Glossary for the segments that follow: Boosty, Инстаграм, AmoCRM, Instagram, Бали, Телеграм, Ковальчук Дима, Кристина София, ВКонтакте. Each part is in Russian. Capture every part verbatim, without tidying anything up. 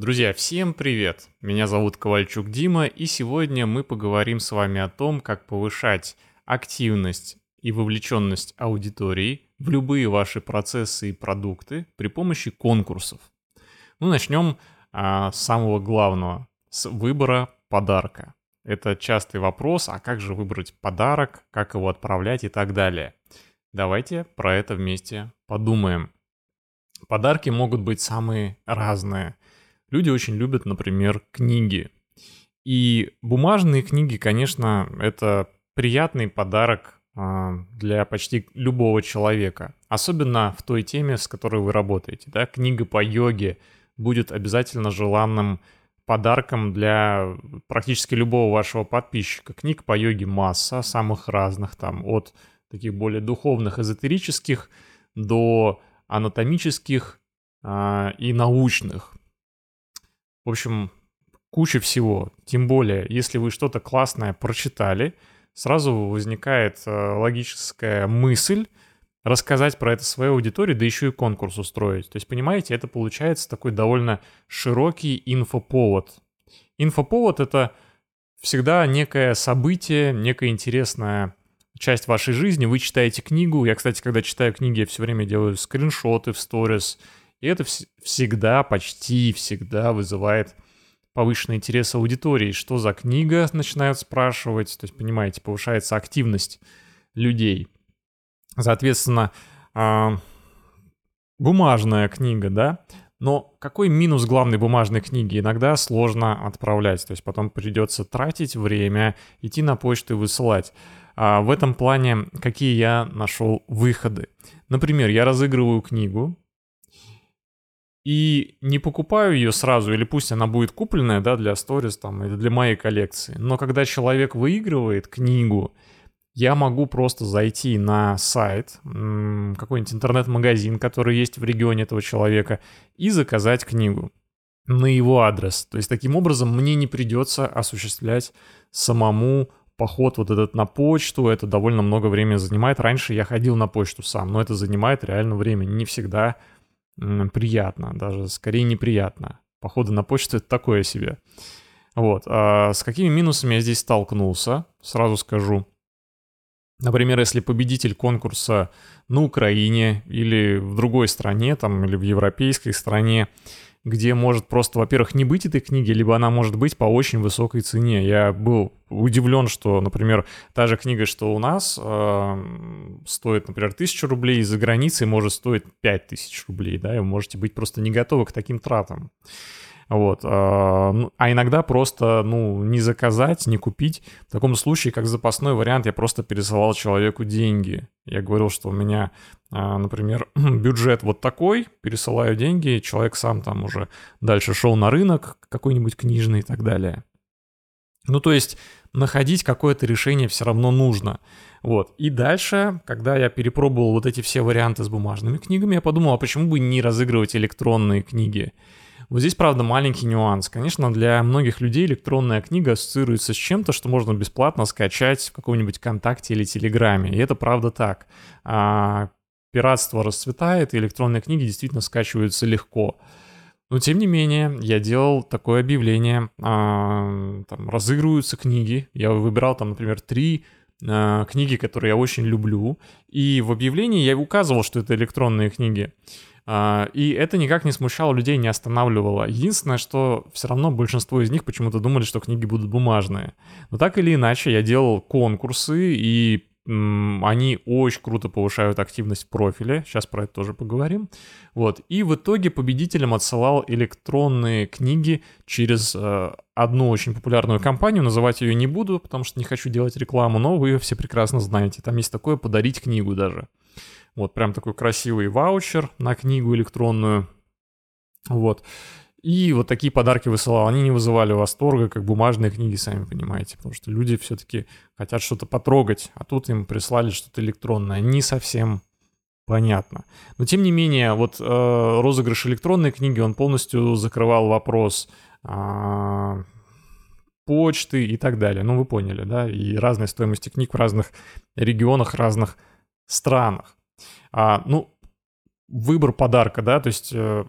Друзья, всем привет! Меня зовут Ковальчук Дима, и сегодня мы поговорим с вами о том, как повышать активность и вовлеченность аудитории в любые ваши процессы и продукты при помощи конкурсов. Ну, начнем а, с самого главного, с выбора подарка. Это частый вопрос, а как же выбрать подарок, как его отправлять и так далее. Давайте про это вместе подумаем. Подарки могут быть самые разные. Люди очень любят, например, книги. И бумажные книги, конечно, это приятный подарок для почти любого человека. Особенно в той теме, с которой вы работаете. Да? Книга по йоге будет обязательно желанным подарком для практически любого вашего подписчика. Книг по йоге масса, самых разных, там, от таких более духовных, эзотерических до анатомических э, и научных. В общем, куча всего. Тем более, если вы что-то классное прочитали, сразу возникает логическая мысль рассказать про это своей аудитории, да еще и конкурс устроить. То есть, понимаете, это получается такой довольно широкий инфоповод. Инфоповод — это всегда некое событие, некая интересная часть вашей жизни. Вы читаете книгу. Я, кстати, когда читаю книги, я все время делаю скриншоты в сторис. И это всегда, почти всегда вызывает повышенный интерес аудитории. Что за книга, начинают спрашивать. То есть, понимаете, повышается активность людей. Соответственно, бумажная книга, да? Но какой минус главной бумажной книги? Иногда сложно отправлять. То есть потом придется тратить время, идти на почту и высылать. А в этом плане какие я нашел выходы? Например, я разыгрываю книгу. И не покупаю ее сразу, или пусть она будет купленная, да, для сторис, там, или для моей коллекции. Но когда человек выигрывает книгу, я могу просто зайти на сайт, какой-нибудь интернет-магазин, который есть в регионе этого человека, и заказать книгу на его адрес. То есть таким образом мне не придется осуществлять самому поход вот этот на почту. Это довольно много времени занимает. Раньше я ходил на почту сам, но это занимает реально время. Не всегда приятно, даже скорее неприятно. Походы на почту — это такое себе. Вот. А с какими минусами я здесь столкнулся, сразу скажу. Например, если победитель конкурса на Украине или в другой стране, там, или в европейской стране, где может просто, во-первых, не быть этой книги, либо она может быть по очень высокой цене. Я был удивлен, что, например, та же книга, что у нас, э, стоит, например, тысячу рублей, за границей может стоить пять тысяч рублей, да, и вы можете быть просто не готовы к таким тратам. Вот. А иногда просто, ну, не заказать, не купить. В таком случае, как запасной вариант, я просто пересылал человеку деньги. Я говорил, что у меня, например, бюджет вот такой, пересылаю деньги, человек сам там уже дальше шел на рынок какой-нибудь книжный и так далее. Ну, то есть находить какое-то решение все равно нужно. Вот. И дальше, когда я перепробовал вот эти все варианты с бумажными книгами, я подумал, а почему бы не разыгрывать электронные книги? Вот здесь, правда, маленький нюанс. Конечно, для многих людей электронная книга ассоциируется с чем-то, что можно бесплатно скачать в каком-нибудь ВКонтакте или Телеграме. И это правда так. А пиратство расцветает, и электронные книги действительно скачиваются легко. Но, тем не менее, я делал такое объявление. А, там разыгрываются книги. Я выбирал, там, например, три а, книги, которые я очень люблю. И в объявлении я указывал, что это электронные книги. И это никак не смущало людей, не останавливало. Единственное, что все равно большинство из них почему-то думали, что книги будут бумажные. Но так или иначе, я делал конкурсы, и м- они очень круто повышают активность в профиле. Сейчас про это тоже поговорим. Вот. И в итоге победителям отсылал электронные книги через э, одну очень популярную компанию. Называть ее не буду, потому что не хочу делать рекламу, но вы ее все прекрасно знаете. Там есть такое «подарить книгу» даже. Вот прям такой красивый ваучер на книгу электронную. Вот. И вот такие подарки высылал. Они не вызывали восторга, как бумажные книги, сами понимаете. Потому что люди все-таки хотят что-то потрогать, а тут им прислали что-то электронное. Не совсем понятно. Но тем не менее, вот э, розыгрыш электронной книги, он полностью закрывал вопрос э, почты и так далее. Ну, вы поняли, да? И разные стоимости книг в разных регионах, разных странах. А, ну, выбор подарка, да, то есть э,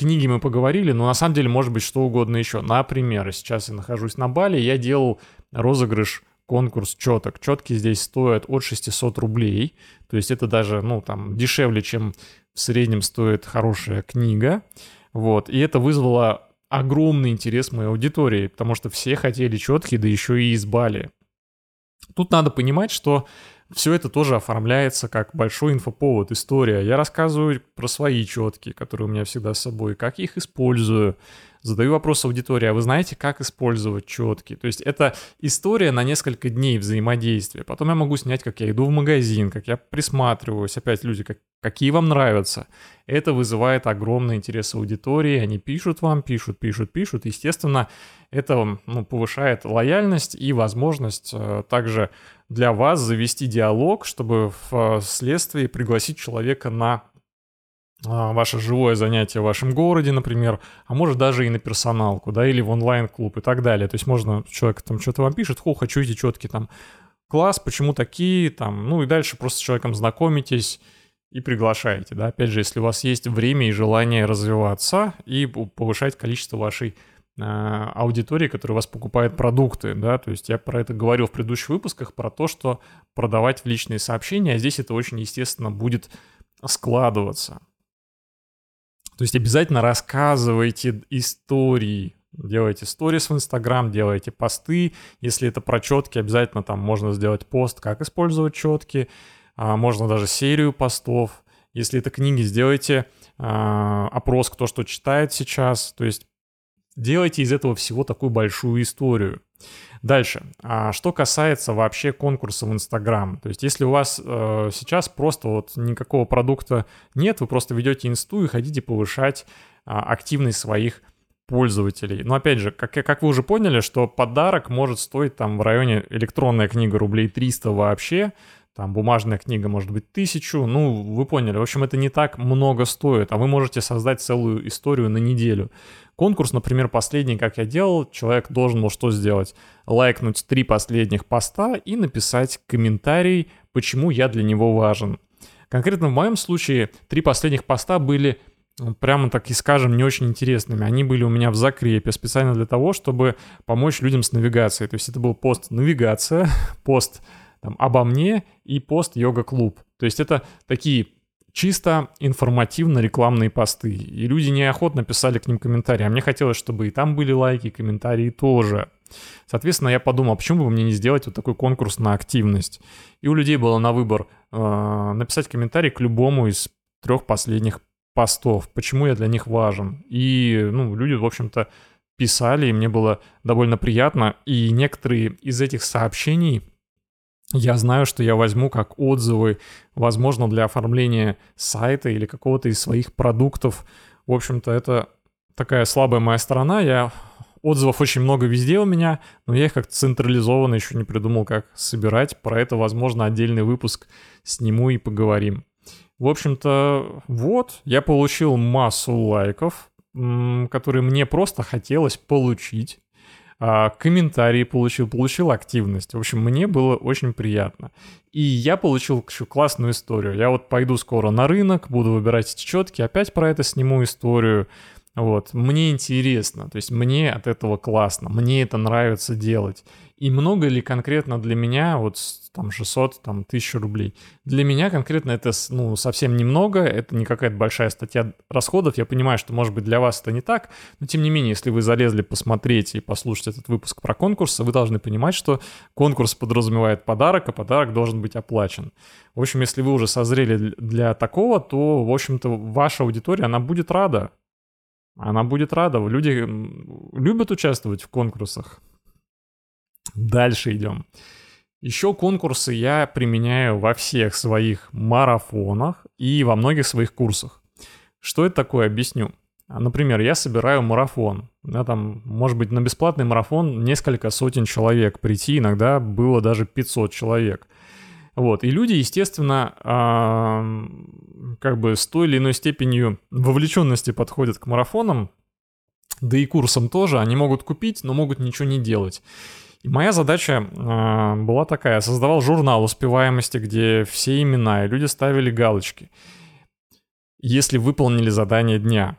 книги мы поговорили, но на самом деле может быть что угодно еще. Например, сейчас я нахожусь на Бали, я делал розыгрыш, конкурс четок. Четки здесь стоят от шестьсот рублей, то есть это даже, ну, там, дешевле, чем в среднем стоит хорошая книга, вот, и это вызвало огромный интерес моей аудитории, потому что все хотели четки, да еще и из Бали. Тут надо понимать, что все это тоже оформляется как большой инфоповод, история. Я рассказываю про свои четки, которые у меня всегда с собой, как я их использую. Задаю вопрос аудитории, а вы знаете, как использовать четки? То есть это история на несколько дней взаимодействия. Потом я могу снять, как я иду в магазин, как я присматриваюсь. Опять люди, как, какие вам нравятся. Это вызывает огромный интерес аудитории. Они пишут вам, пишут, пишут, пишут. Естественно, это, ну, повышает лояльность и возможность э, также для вас завести диалог, чтобы вследствие пригласить человека на ваше живое занятие в вашем городе, например, а может даже и на персоналку, да, или в онлайн-клуб и так далее. То есть можно, человек там что-то вам пишет, хо, хочу эти четки, там, класс, почему такие, там, ну и дальше просто с человеком знакомитесь и приглашаете, да. Опять же, если у вас есть время и желание развиваться и повышать количество вашей э, аудитории, которая у вас покупает продукты, да, то есть я про это говорил в предыдущих выпусках, про то, что продавать в личные сообщения, а здесь это очень, естественно, будет складываться. То есть обязательно рассказывайте истории, делайте сторис в Инстаграм, делайте посты. Если это про четки, обязательно там можно сделать пост, как использовать четки. Можно даже серию постов. Если это книги, сделайте опрос, кто что читает сейчас. То есть делайте из этого всего такую большую историю. Дальше. Что касается вообще конкурса в Инстаграм. То есть если у вас сейчас просто вот никакого продукта нет, вы просто ведете инсту и хотите повышать активность своих пользователей. Но опять же, как, как вы уже поняли, что подарок может стоить там в районе электронная книга рублей триста вообще, там бумажная книга может быть тысячу, ну вы поняли, в общем это не так много стоит, а вы можете создать целую историю на неделю. Конкурс, например, последний, как я делал, человек должен был что сделать? Лайкнуть три последних поста и написать комментарий, почему я для него важен. Конкретно в моем случае три последних поста были прямо так и скажем не очень интересными, они были у меня в закрепе специально для того, чтобы помочь людям с навигацией, то есть это был пост «Навигация», пост там, обо мне и пост йога-клуб. То есть это такие чисто информативно-рекламные посты. И люди неохотно писали к ним комментарии. А мне хотелось, чтобы и там были лайки, и комментарии тоже. Соответственно, я подумал, почему бы мне не сделать вот такой конкурс на активность. И у людей было на выбор э, написать комментарий к любому из трех последних постов. Почему я для них важен. И ну, люди, в общем-то, писали, и мне было довольно приятно. И некоторые из этих сообщений... Я знаю, что я возьму как отзывы, возможно, для оформления сайта или какого-то из своих продуктов. В общем-то, это такая слабая моя сторона. Я отзывов очень много везде у меня, но я их как-то централизованно еще не придумал, как собирать. Про это, возможно, отдельный выпуск сниму и поговорим. В общем-то, вот, я получил массу лайков, которые мне просто хотелось получить. Комментарии получил, получил активность. В общем, мне было очень приятно. И я получил еще классную историю. Я вот пойду скоро на рынок, буду выбирать эти четки, опять про это сниму историю. Вот. Мне интересно, то есть мне от этого классно, мне это нравится делать. И много ли конкретно для меня, вот там шестьсот, там тысяча рублей? Для меня конкретно это, ну, совсем немного, это не какая-то большая статья расходов. Я понимаю, что, может быть, для вас это не так, но тем не менее, если вы залезли посмотреть и послушать этот выпуск про конкурс, вы должны понимать, что конкурс подразумевает подарок, а подарок должен быть оплачен. В общем, если вы уже созрели для такого, то, в общем-то, ваша аудитория, она будет рада. Она будет рада. Люди любят участвовать в конкурсах. Дальше идем. Еще конкурсы я применяю во всех своих марафонах и во многих своих курсах. Что это такое, объясню. Например, я собираю марафон. Да, там, может быть, на бесплатный марафон несколько сотен человек прийти, иногда было даже пятьсот человек. Вот. И люди, естественно, э-м, как бы с той или иной степенью вовлеченности подходят к марафонам, да и курсам тоже. Они могут купить, но могут ничего не делать. И моя задача э- была такая. Я создавал журнал успеваемости, где все имена, и люди ставили галочки, если выполнили задание дня.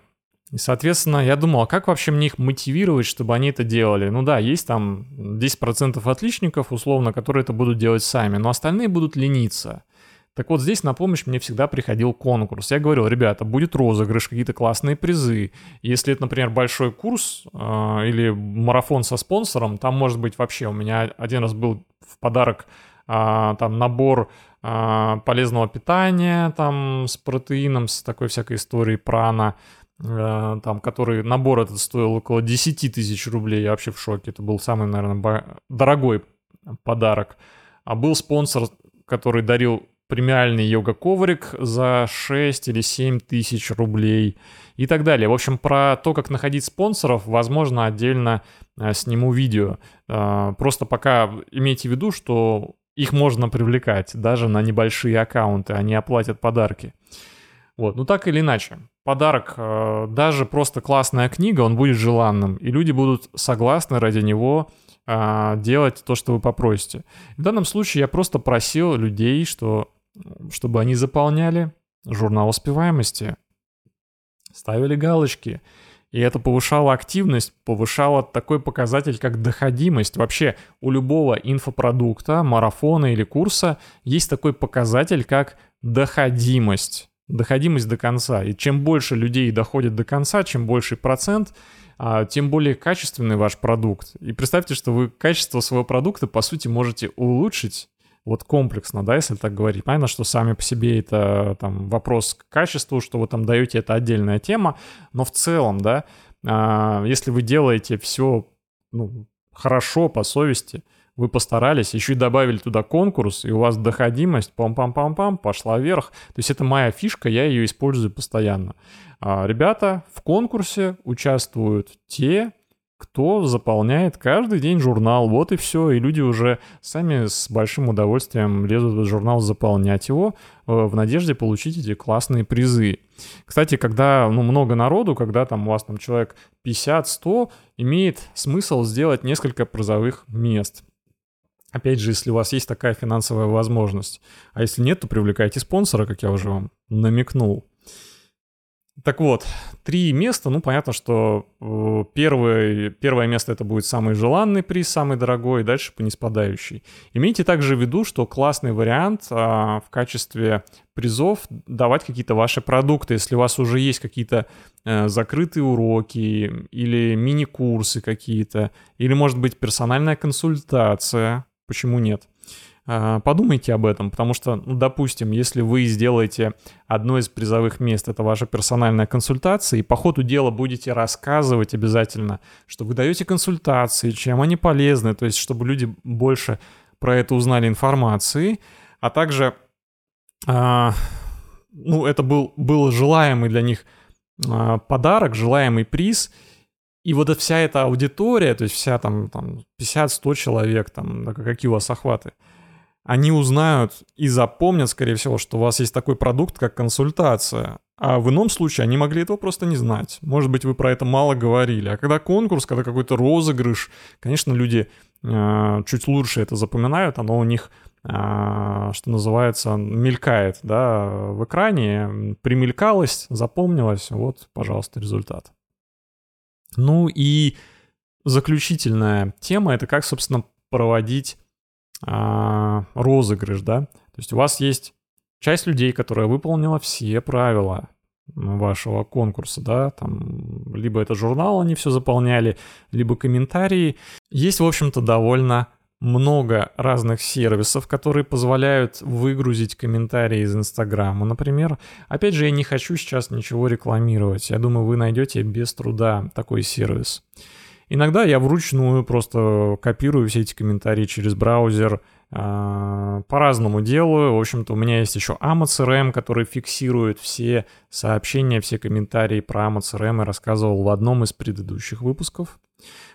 И, соответственно, я думал, а как вообще мне их мотивировать, чтобы они это делали? Ну да, есть там десять процентов отличников, условно, которые это будут делать сами, но остальные будут лениться. Так вот, здесь на помощь мне всегда приходил конкурс. Я говорил, ребята, будет розыгрыш, какие-то классные призы. Если это, например, большой курс э, или марафон со спонсором, там может быть вообще... У меня один раз был в подарок э, там набор э, полезного питания там с протеином, с такой всякой историей прана, э, там, который набор этот стоил около десять тысяч рублей. Я вообще в шоке. Это был самый, наверное, дорогой подарок. А был спонсор, который дарил премиальный йога-коврик за шесть или семь тысяч рублей и так далее. В общем, про то, как находить спонсоров, возможно, отдельно сниму видео. Просто пока имейте в виду, что их можно привлекать даже на небольшие аккаунты, они оплатят подарки. Вот. Ну так или иначе, подарок, даже просто классная книга, он будет желанным, и люди будут согласны ради него делать то, что вы попросите. В данном случае я просто просил людей, что... чтобы они заполняли журнал успеваемости, ставили галочки. И это повышало активность, повышало такой показатель, как доходимость. Вообще у любого инфопродукта, марафона или курса есть такой показатель, как доходимость. Доходимость до конца. И чем больше людей доходит до конца, чем больше процент, тем более качественный ваш продукт. И представьте, что вы качество своего продукта, по сути, можете улучшить. Вот комплексно, да, если так говорить. Понятно, что сами по себе это там вопрос к качеству, что вы там даете, это отдельная тема, но в целом, да, если вы делаете все, ну, хорошо, по совести, вы постарались, еще и добавили туда конкурс, и у вас доходимость, пам-пам-пам-пам, пошла вверх. То есть это моя фишка, я ее использую постоянно. Ребята, в конкурсе участвуют те... кто заполняет каждый день журнал, вот и все, и люди уже сами с большим удовольствием лезут в этот журнал заполнять его в надежде получить эти классные призы. Кстати, когда ну, много народу, когда там у вас там человек пятьдесят сто, имеет смысл сделать несколько призовых мест. Опять же, если у вас есть такая финансовая возможность. А если нет, то привлекайте спонсора, как я уже вам намекнул. Так вот, три места, ну, понятно, что первое, первое место это будет самый желанный приз, самый дорогой, и дальше по ниспадающей. Имейте также в виду, что классный вариант а, в качестве призов давать какие-то ваши продукты. Если у вас уже есть какие-то а, закрытые уроки или мини-курсы какие-то, или, может быть, персональная консультация, почему нет? Подумайте об этом, потому что, ну, допустим, если вы сделаете одно из призовых мест, это ваша персональная консультация, и по ходу дела будете рассказывать обязательно, что вы даете консультации, чем они полезны, то есть чтобы люди больше про это узнали информации, а также, а, ну, это был, был желаемый для них а, подарок, желаемый приз. И вот вся эта аудитория, то есть вся там, там пятьдесят-сто человек, там, какие у вас охваты, они узнают и запомнят, скорее всего, что у вас есть такой продукт, как консультация. А в ином случае они могли этого просто не знать. Может быть, вы про это мало говорили. А когда конкурс, когда какой-то розыгрыш, конечно, люди э, чуть лучше это запоминают, оно у них, э, что называется, мелькает, да, в экране, примелькалось, запомнилось, вот, пожалуйста, результат. Ну и заключительная тема — это как, собственно, проводить а, розыгрыш, да. То есть у вас есть часть людей, которая выполнила все правила вашего конкурса, да, там, либо это журнал, они все заполняли, либо комментарии. Есть, в общем-то, довольно много разных сервисов, которые позволяют выгрузить комментарии из Инстаграма, например. Опять же, я не хочу сейчас ничего рекламировать. Я думаю, вы найдете без труда такой сервис. Иногда я вручную просто копирую все эти комментарии через браузер. По-разному делаю. В общем-то, у меня есть еще AmoCRM, который фиксирует все сообщения, все комментарии про AmoCRM. Я рассказывал в одном из предыдущих выпусков.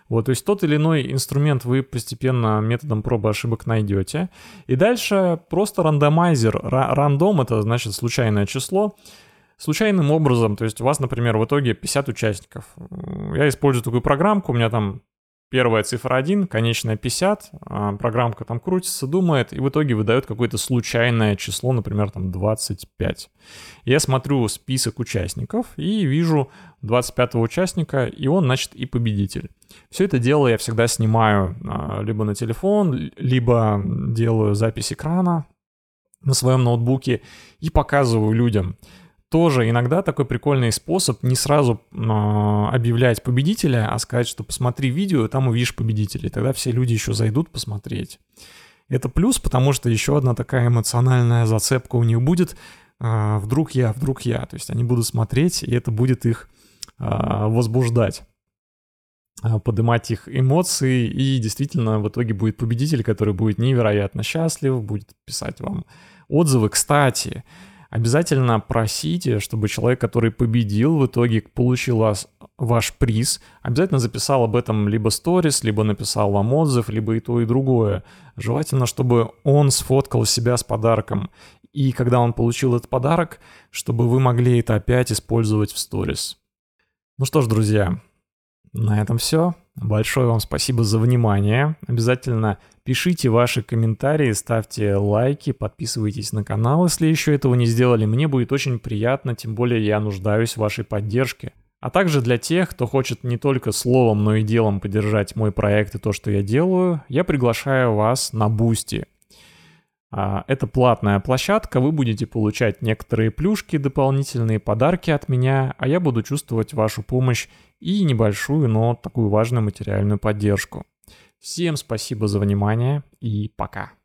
Вот, то есть тот или иной инструмент вы постепенно методом проб и ошибок найдете. И дальше просто рандомайзер. Рандом — это значит случайное число. Случайным образом, то есть у вас, например, в итоге пятьдесят участников. Я использую такую программку, у меня там Первая цифра один, конечная пятьдесят, программка там крутится, думает, и в итоге выдает какое-то случайное число, например, там двадцать пять. Я смотрю список участников и вижу двадцать пятого участника, и он, значит, и победитель. Все это дело я всегда снимаю либо на телефон, либо делаю запись экрана на своем ноутбуке и показываю людям. Тоже иногда такой прикольный способ не сразу э, объявлять победителя, а сказать, что посмотри видео, там увидишь победителя. И тогда все люди еще зайдут посмотреть. Это плюс, потому что еще одна такая эмоциональная зацепка у них будет. Э, вдруг я, вдруг я. То есть они будут смотреть, и это будет их э, возбуждать, э, поднимать их эмоции. И действительно в итоге будет победитель, который будет невероятно счастлив, будет писать вам отзывы. Кстати, обязательно просите, чтобы человек, который победил, в итоге получил вас, ваш приз, обязательно записал об этом либо сторис, либо написал вам отзыв, либо и то, и другое. Желательно, чтобы он сфоткал себя с подарком. И когда он получил этот подарок, чтобы вы могли это опять использовать в сторис. Ну что ж, друзья, на этом все. Большое вам спасибо за внимание. Обязательно пишите ваши комментарии, ставьте лайки, подписывайтесь на канал, если еще этого не сделали. Мне будет очень приятно, тем более я нуждаюсь в вашей поддержке. А также для тех, кто хочет не только словом, но и делом поддержать мой проект и то, что я делаю, я приглашаю вас на Boosty. Это платная площадка, вы будете получать некоторые плюшки, дополнительные подарки от меня, а я буду чувствовать вашу помощь и небольшую, но такую важную материальную поддержку. Всем спасибо за внимание и пока.